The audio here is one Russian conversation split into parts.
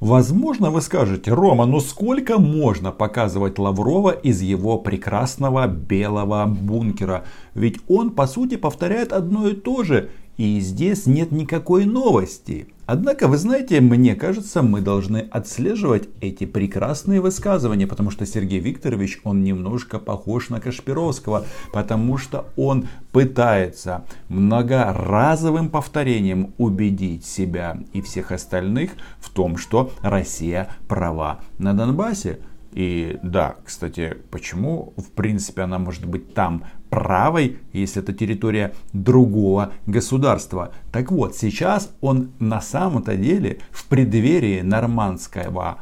Возможно, вы скажете: Рома, ну сколько можно показывать Лаврова из его прекрасного белого бункера? Ведь он, по сути, повторяет одно и то же, и здесь нет никакой новости. Однако, вы знаете, мне кажется, мы должны отслеживать эти прекрасные высказывания, потому что Сергей Викторович, он немножко похож на Кашпировского, потому что он пытается многоразовым повторением убедить себя и всех остальных в том, что Россия права на Донбассе. И да, кстати, почему, в принципе, она может быть там правой, если это территория другого государства? Так вот, сейчас он на самом-то деле в преддверии нормандского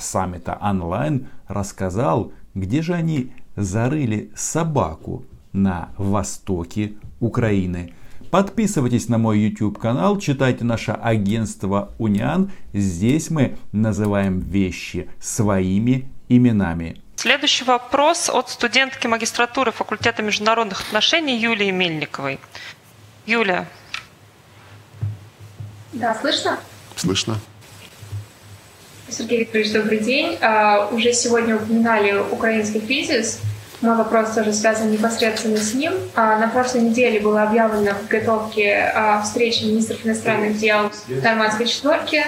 саммита онлайн рассказал, где же они зарыли собаку на востоке Украины. Подписывайтесь на мой YouTube канал, читайте наше агентство УНИАН. Здесь мы называем вещи своими именами. Следующий вопрос от студентки магистратуры факультета международных отношений Юлии Мельниковой. Юля. Да, слышно? Слышно. Сергей Викторович, добрый день. Уже сегодня упоминали украинский кризис. Мой вопрос тоже связан непосредственно с ним. На прошлой неделе было объявлено о подготовке встречи министров иностранных дел Нормандской четверки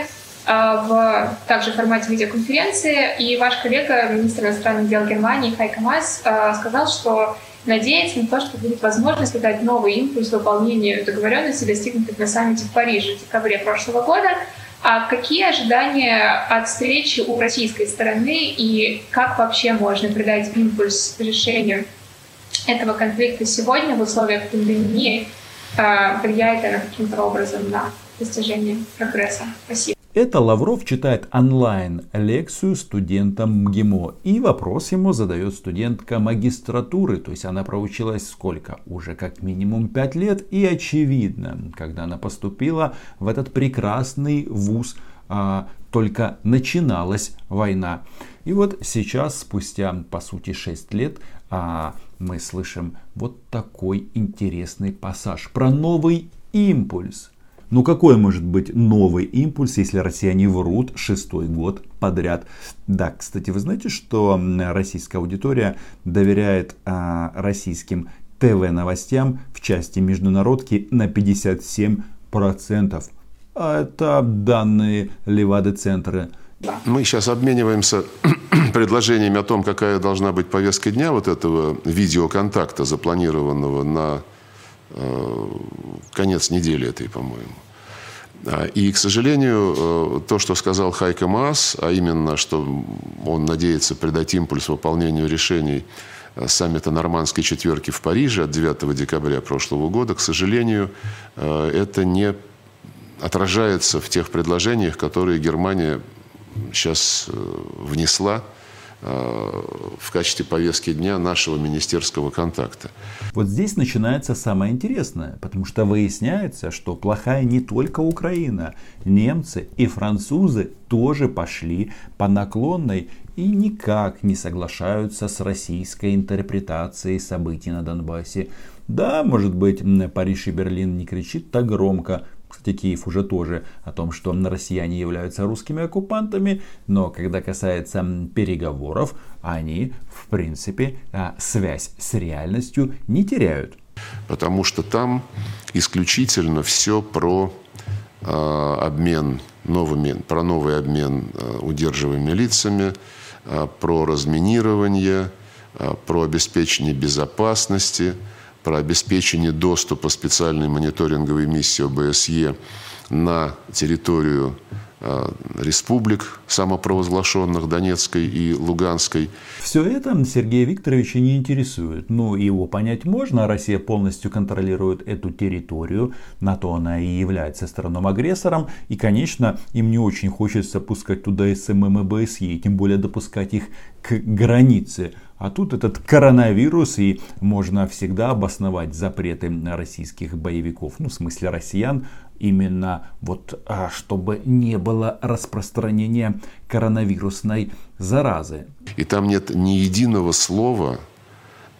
в также формате видеоконференции. И ваш коллега, министр иностранных дел Германии Хайко Маас, сказал, что надеется на то, что будет возможность дать новый импульс выполнению договоренностей, достигнутых на саммите в Париже в декабре прошлого года. А какие ожидания от встречи у российской стороны и как вообще можно придать импульс решению этого конфликта сегодня в условиях пандемии? Влияет она каким-то образом на достижение прогресса? Спасибо. Это Лавров читает онлайн лекцию студентам МГИМО. И вопрос ему задает студентка магистратуры. То есть она проучилась сколько? Уже как минимум 5 лет. И очевидно, когда она поступила в этот прекрасный вуз, только начиналась война. И вот сейчас, спустя по сути 6 лет, мы слышим вот такой интересный пассаж про новый импульс. Ну какой может быть новый импульс, если россияне врут 6-й год подряд? Да, кстати, вы знаете, что российская аудитория доверяет российским ТВ-новостям в части международки на 57%. А это данные Левады-центра. Мы сейчас обмениваемся предложениями о том, какая должна быть повестка дня вот этого видеоконтакта, запланированного на конец недели этой, по-моему. И, к сожалению, то, что сказал Хайко Маас, а именно, что он надеется придать импульс выполнению решений саммита Нормандской четверки в Париже от 9 декабря прошлого года, к сожалению, это не отражается в тех предложениях, которые Германия сейчас внесла в качестве повестки дня нашего министерского контакта. Вот здесь начинается самое интересное, потому что выясняется, что плохая не только Украина. Немцы и французы тоже пошли по наклонной и никак не соглашаются с российской интерпретацией событий на Донбассе. Да, может быть, Париж и Берлин не кричат так громко, кстати, Киев уже тоже, о том, что россияне являются русскими оккупантами, но когда касается переговоров, они, в принципе, связь с реальностью не теряют. Потому что там исключительно все про новый обмен удерживаемыми лицами, про разминирование, про обеспечение безопасности, про обеспечение доступа специальной мониторинговой миссии ОБСЕ на территорию республик самопровозглашенных Донецкой и Луганской. Все это Сергея Викторовича не интересует. Ну, его понять можно. Россия полностью контролирует эту территорию. НАТО она и является страной-агрессором. И, конечно, им не очень хочется пускать туда СММ ОБСЕ, тем более допускать их к границе. А тут этот коронавирус, и можно всегда обосновать запреты российских боевиков, ну в смысле россиян, именно вот чтобы не было распространения коронавирусной заразы. И там нет ни единого слова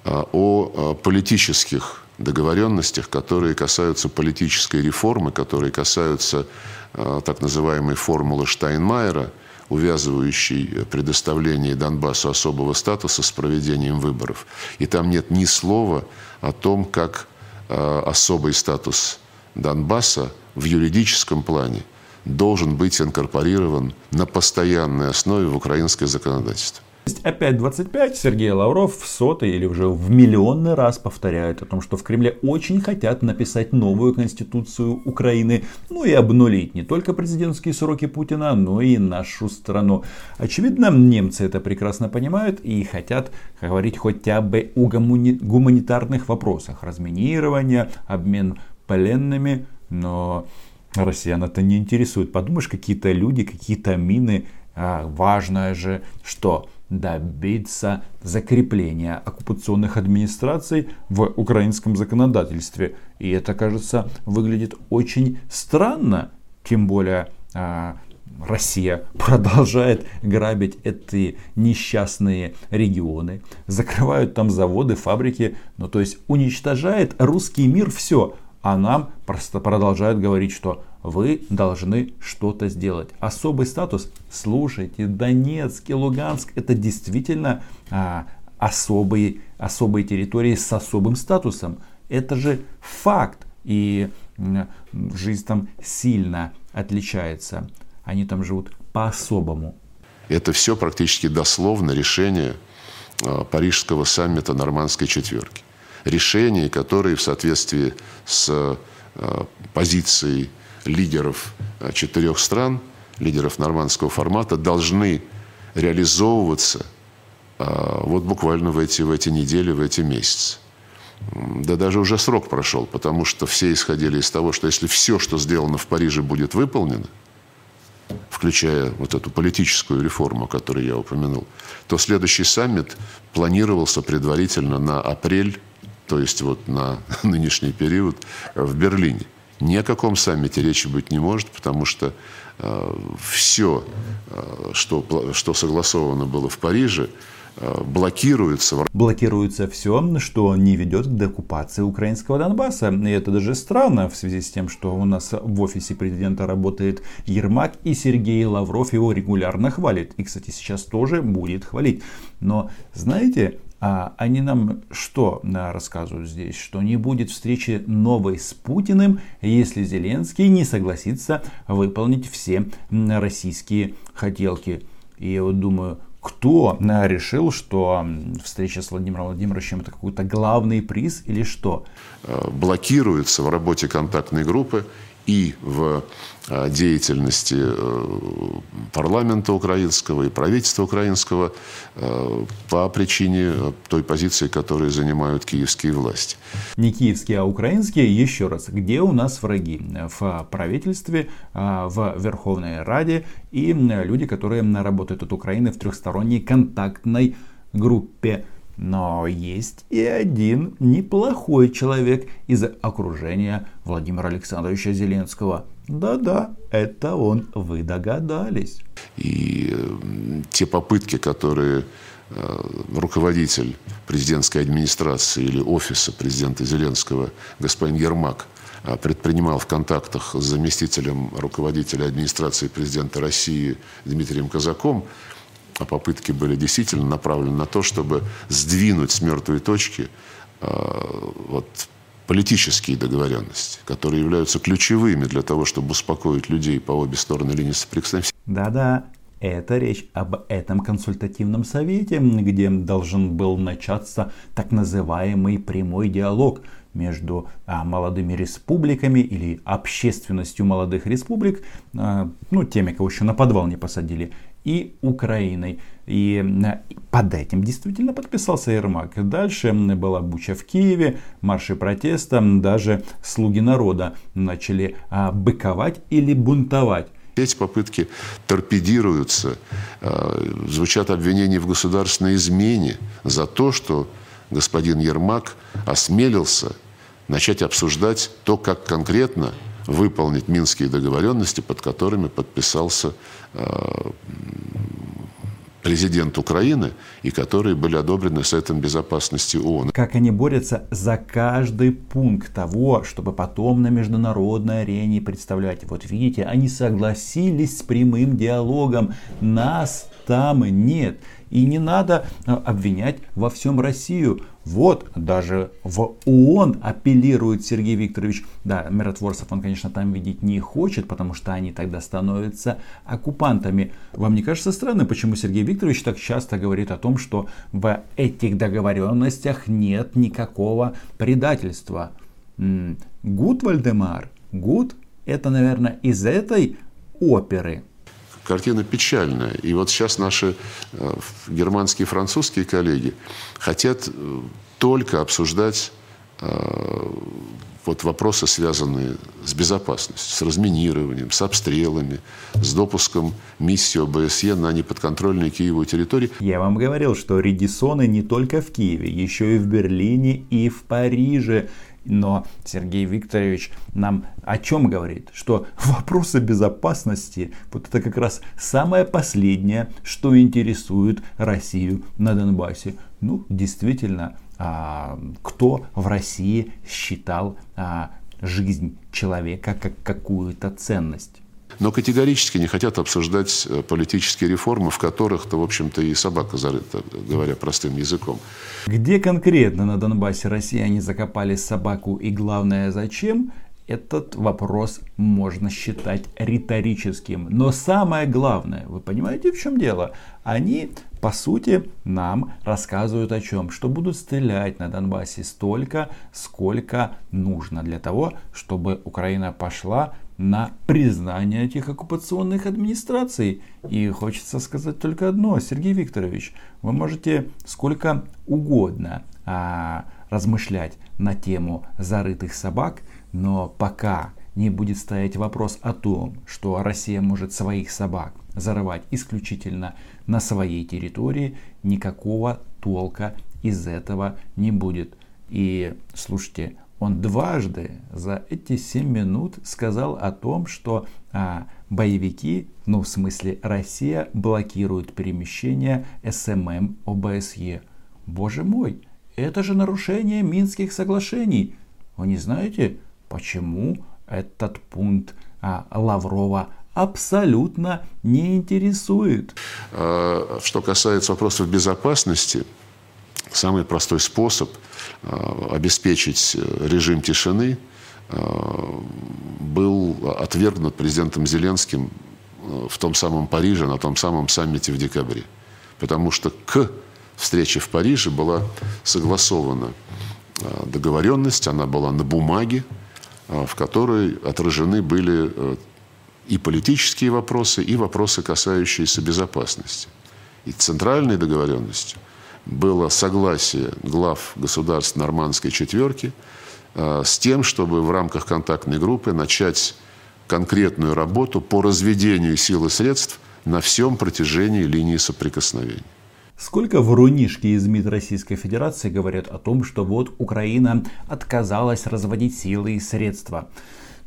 о политических договоренностях, которые касаются политической реформы, которые касаются так называемой формулы Штайнмайера, увязывающий предоставление Донбассу особого статуса с проведением выборов. И там нет ни слова о том, как особый статус Донбасса в юридическом плане должен быть инкорпорирован на постоянной основе в украинское законодательство. Опять 25 Сергей Лавров в сотый или уже в миллионный раз повторяет о том, что в Кремле очень хотят написать новую конституцию Украины, ну и обнулить не только президентские сроки Путина, но и нашу страну. Очевидно, немцы это прекрасно понимают и хотят говорить хотя бы о гуманитарных вопросах, разминирование, обмен пленными, но россиян это не интересует. Подумаешь, какие-то люди, какие-то мины, важное же, что добиться закрепления оккупационных администраций в украинском законодательстве. И это, кажется, выглядит очень странно, тем более Россия продолжает грабить эти несчастные регионы, закрывают там заводы, фабрики, ну то есть уничтожает русский мир все, а нам просто продолжают говорить, что вы должны что-то сделать. Особый статус, слушайте, Донецк и Луганск это действительно особые территории с особым статусом. Это же факт. И жизнь там сильно отличается. Они там живут по-особому. Это все практически дословно решение Парижского саммита Нормандской четверки. Решения, которые в соответствии с позицией лидеров четырех стран, лидеров нормандского формата, должны реализовываться вот буквально в эти недели, в эти месяцы. Да даже уже срок прошел, потому что все исходили из того, что если все, что сделано в Париже, будет выполнено, включая вот эту политическую реформу, о которой я упомянул, то следующий саммит планировался предварительно на апрель, то есть вот на нынешний период, в Берлине. Ни о каком саммите речи быть не может, потому что все, что согласовано было в Париже, блокируется. Блокируется все, что не ведет к деоккупации украинского Донбасса. И это даже странно в связи с тем, что у нас в офисе президента работает Ермак, и Сергей Лавров его регулярно хвалит. И, кстати, сейчас тоже будет хвалить. Но, знаете, они нам что рассказывают здесь? Что не будет встречи новой с Путиным, если Зеленский не согласится выполнить все российские хотелки. И я вот думаю, кто решил, что встреча с Владимиром Владимировичем это какой-то главный приз или что? Блокируется в работе контактной группы и в деятельности парламента украинского и правительства украинского по причине той позиции, которую занимают киевские власти. Не киевские, а украинские. Еще раз, где у нас враги? В правительстве, в Верховной Раде и люди, которые работают от Украины в трехсторонней контактной группе. Но есть и один неплохой человек из окружения Владимира Александровича Зеленского. Да-да, это он, вы догадались. И те попытки, которые руководитель президентской администрации или офиса президента Зеленского, господин Ермак, предпринимал в контактах с заместителем руководителя администрации президента России Дмитрием Казаком, а попытки были действительно направлены на то, чтобы сдвинуть с мертвой точки политические договоренности, которые являются ключевыми для того, чтобы успокоить людей по обе стороны линии соприкосновения. Да-да, это речь об этом консультативном совете, где должен был начаться так называемый прямой диалог между молодыми республиками или общественностью молодых республик, теми, кого еще на подвал не посадили, и Украиной. И под этим действительно подписался Ермак. Дальше была буча в Киеве, марши протеста, даже слуги народа начали быковать или бунтовать. Эти попытки торпедируются, звучат обвинения в государственной измене за то, что господин Ермак осмелился начать обсуждать то, как конкретно выполнить минские договоренности, под которыми подписался президент Украины, и которые были одобрены Советом Безопасности ООН. Как они борются за каждый пункт того, чтобы потом на международной арене представлять. Вот видите, они согласились с прямым диалогом. Нас там нет. И не надо обвинять во всем Россию. Вот, даже в ООН апеллирует Сергей Викторович. Да, миротворцев он, конечно, там видеть не хочет, потому что они тогда становятся оккупантами. Вам не кажется странным, почему Сергей Викторович так часто говорит о том, что в этих договоренностях нет никакого предательства? Гуд, Вальдемар, гуд, это, наверное, из этой оперы. Картина печальная. И вот сейчас наши германские и французские коллеги хотят только обсуждать вот вопросы, связанные с безопасностью, с разминированием, с обстрелами, с допуском миссии ОБСЕ на неподконтрольной Киеву территории. Я вам говорил, что редисоны не только в Киеве, еще и в Берлине и в Париже. Но Сергей Викторович нам о чем говорит? Что вопросы безопасности, вот это как раз самое последнее, что интересует Россию на Донбассе. Ну, действительно, кто в России считал жизнь человека как какую-то ценность? Но категорически не хотят обсуждать политические реформы, в которых-то, в общем-то, и собака зарыта, говоря простым языком. Где конкретно на Донбассе россияне закопали собаку и, главное, зачем, этот вопрос можно считать риторическим. Но самое главное, вы понимаете, в чем дело? Они, по сути, нам рассказывают о чем? Что будут стрелять на Донбассе столько, сколько нужно для того, чтобы Украина пошла на признание этих оккупационных администраций. И хочется сказать только одно, Сергей Викторович, вы можете сколько угодно размышлять на тему зарытых собак, но пока не будет стоять вопрос о том, что Россия может своих собак зарывать исключительно на своей территории, никакого толка из этого не будет. И слушайте, он дважды за эти 7 минут сказал о том, что боевики, ну в смысле Россия, блокирует перемещение СММ ОБСЕ. Боже мой, это же нарушение Минских соглашений. Вы не знаете, почему этот пункт Лаврова абсолютно не интересует? Что касается вопросов безопасности, самый простой способ обеспечить режим тишины был отвергнут президентом Зеленским в том самом Париже, на том самом саммите в декабре. Потому что к встрече в Париже была согласована договоренность, она была на бумаге, в которой отражены были и политические вопросы, и вопросы, касающиеся безопасности. И центральной договоренностью было согласие глав государств Нормандской четверки с тем, чтобы в рамках контактной группы начать конкретную работу по разведению сил и средств на всем протяжении линии соприкосновения. Сколько врунишки из МИД Российской Федерации говорят о том, что вот Украина отказалась разводить силы и средства.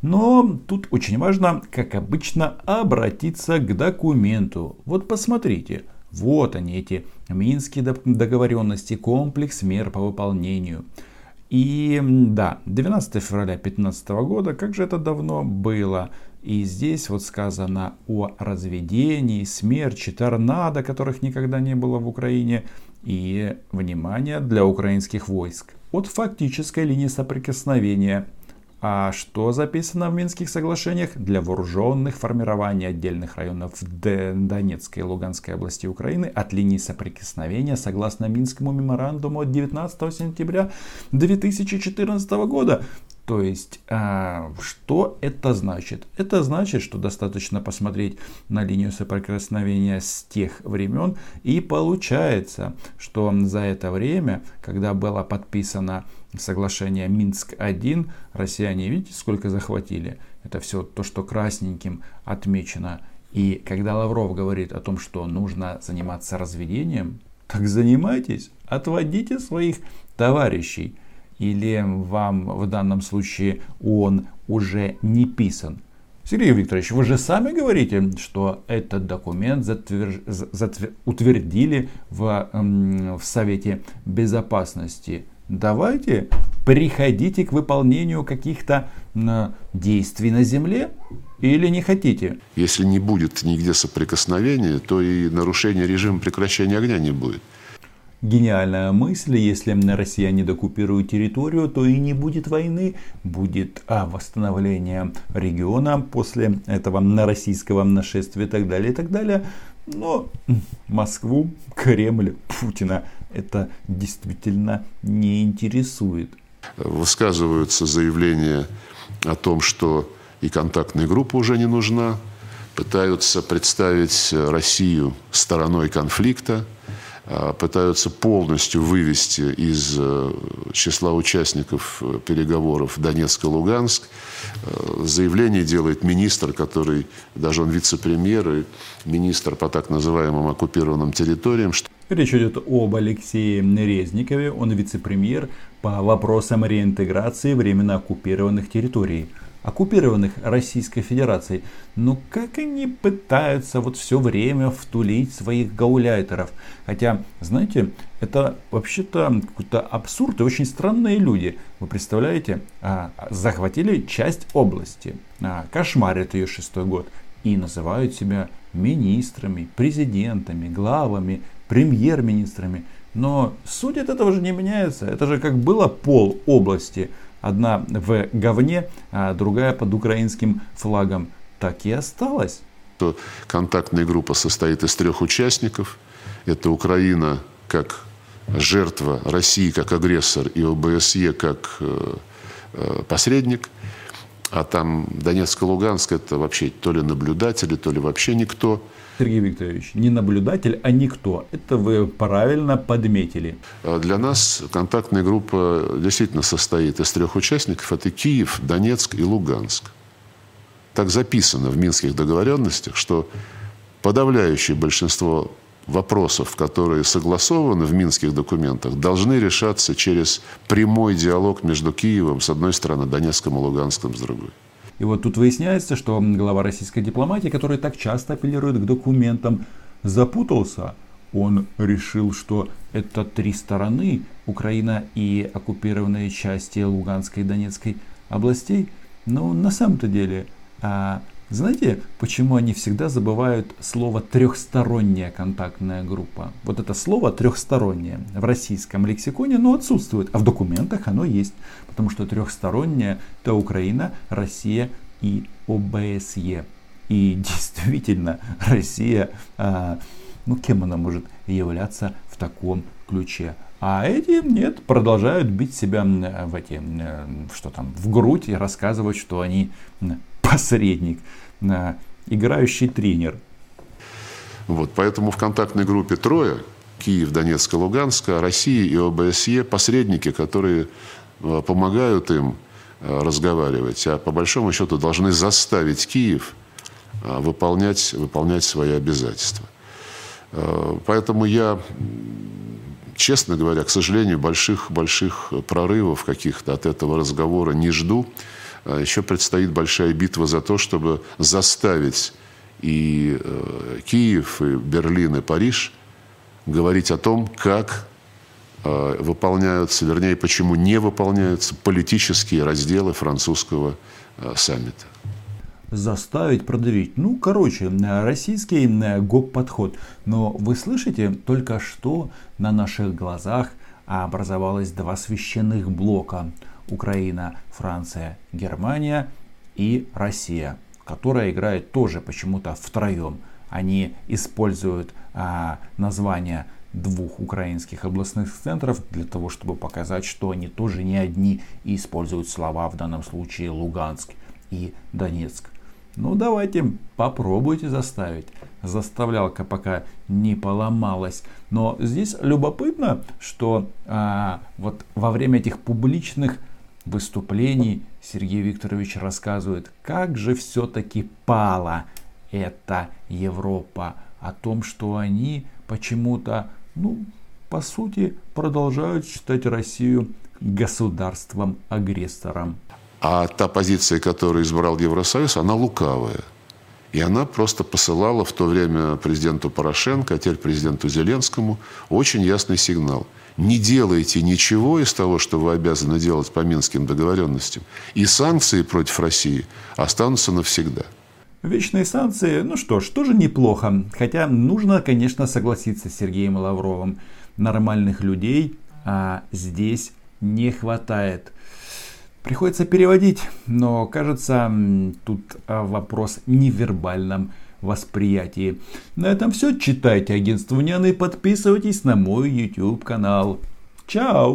Но тут очень важно, как обычно, обратиться к документу. Вот посмотрите. Вот они, эти Минские договоренности, комплекс мер по выполнению. И да, 12 февраля 2015 года, как же это давно было. И здесь вот сказано о разведении, смерче, торнадо, которых никогда не было в Украине. И, внимание, для украинских войск. От фактической линии соприкосновения. А что записано в Минских соглашениях? Для вооруженных формирований отдельных районов Донецкой и Луганской области Украины от линии соприкосновения согласно Минскому меморандуму от 19 сентября 2014 года. То есть, что это значит? Это значит, что достаточно посмотреть на линию соприкосновения с тех времен. И получается, что за это время, когда было подписано соглашение Минск-1, россияне, видите, сколько захватили? Это все то, что красненьким отмечено. И когда Лавров говорит о том, что нужно заниматься разведением, так занимайтесь, отводите своих товарищей. Или вам в данном случае он уже не писан? Сергей Викторович, вы же сами говорите, что этот документ утвердили в Совете Безопасности. Давайте приходите к выполнению каких-то действий на земле или не хотите? Если не будет нигде соприкосновения, то и нарушения режима прекращения огня не будет. Гениальная мысль, если россияне докупируют территорию, то и не будет войны, будет восстановление региона после этого российского нашествия и так далее, и так далее. Но Москву, Кремль, Путина это действительно не интересует. Высказываются заявления о том, что и контактная группа уже не нужна, пытаются представить Россию стороной конфликта, пытаются полностью вывести из числа участников переговоров Донецк и Луганск. Заявление делает министр, который, даже он вице-премьер и министр по так называемым оккупированным территориям. Речь идет об Алексее Резникове, он вице-премьер по вопросам реинтеграции временно оккупированных территорий. Оккупированных Российской Федерацией. Но как они пытаются все время втулить своих гауляйтеров. Хотя, знаете, это вообще-то какой-то абсурд и очень странные люди. Вы представляете, захватили часть области, кошмарят ее 6-й год и называют себя министрами, президентами, главами, премьер-министрами. Но суть от этого же не меняется. Это же как было пол области. Одна в говне, а другая под украинским флагом. Так и осталось. Контактная группа состоит из 3 участников. Это Украина как жертва, России как агрессор и ОБСЕ как посредник. А там Донецк и Луганск это вообще то ли наблюдатели, то ли вообще никто. Сергей Викторович, не наблюдатель, а никто. Это вы правильно подметили. Для нас контактная группа действительно состоит из 3 участников. Это Киев, Донецк и Луганск. Так записано в Минских договоренностях, что подавляющее большинство вопросов, которые согласованы в Минских документах, должны решаться через прямой диалог между Киевом с одной стороны, Донецком и Луганском с другой. И вот тут выясняется, что глава российской дипломатии, который так часто апеллирует к документам, запутался. Он решил, что это 3 стороны, Украина и оккупированные части Луганской и Донецкой областей. Но на самом-то деле, знаете, почему они всегда забывают слово «трехсторонняя контактная группа»? Вот это слово «трехсторонняя» в российском лексиконе, оно отсутствует, а в документах оно есть. Потому что трехсторонняя – это Украина, Россия и ОБСЕ. И действительно, Россия, кем она может являться в таком ключе? А эти, нет, продолжают бить себя в грудь и рассказывать, что они... посредник, играющий тренер. Поэтому в контактной группе 3: Киев, Донецк и Луганск, Россия и ОБСЕ посредники, которые помогают им разговаривать, а по большому счету должны заставить Киев выполнять свои обязательства. Поэтому я, честно говоря, к сожалению, больших прорывов каких-то от этого разговора не жду. Еще предстоит большая битва за то, чтобы заставить и Киев, и Берлин, и Париж говорить о том, как выполняются, вернее, почему не выполняются политические разделы французского саммита. Заставить, продавить. Российский гоп-подход. Но вы слышите, только что на наших глазах образовалось 2 священных блока. Украина, Франция, Германия и Россия, которая играет тоже почему-то втроем. Они используют названия 2 украинских областных центров для того, чтобы показать, что они тоже не одни, и используют слова, в данном случае Луганск и Донецк. Давайте, попробуйте заставить. Заставлялка пока не поломалась. Но здесь любопытно, что во время этих публичных выступлений Сергей Викторович рассказывает, как же все-таки пала эта Европа, о том, что они почему-то, по сути, продолжают считать Россию государством-агрессором. А та позиция, которую избрал Евросоюз, она лукавая. И она просто посылала в то время президенту Порошенко, а теперь президенту Зеленскому, очень ясный сигнал. Не делайте ничего из того, что вы обязаны делать по минским договоренностям. И санкции против России останутся навсегда. Вечные санкции, ну что ж, тоже неплохо. Хотя нужно, конечно, согласиться с Сергеем Лавровым. Нормальных людей здесь не хватает. Приходится переводить, но кажется, тут вопрос в невербальном восприятии. На этом все. Читайте агентство УНИАН и подписывайтесь на мой YouTube канал. Чао!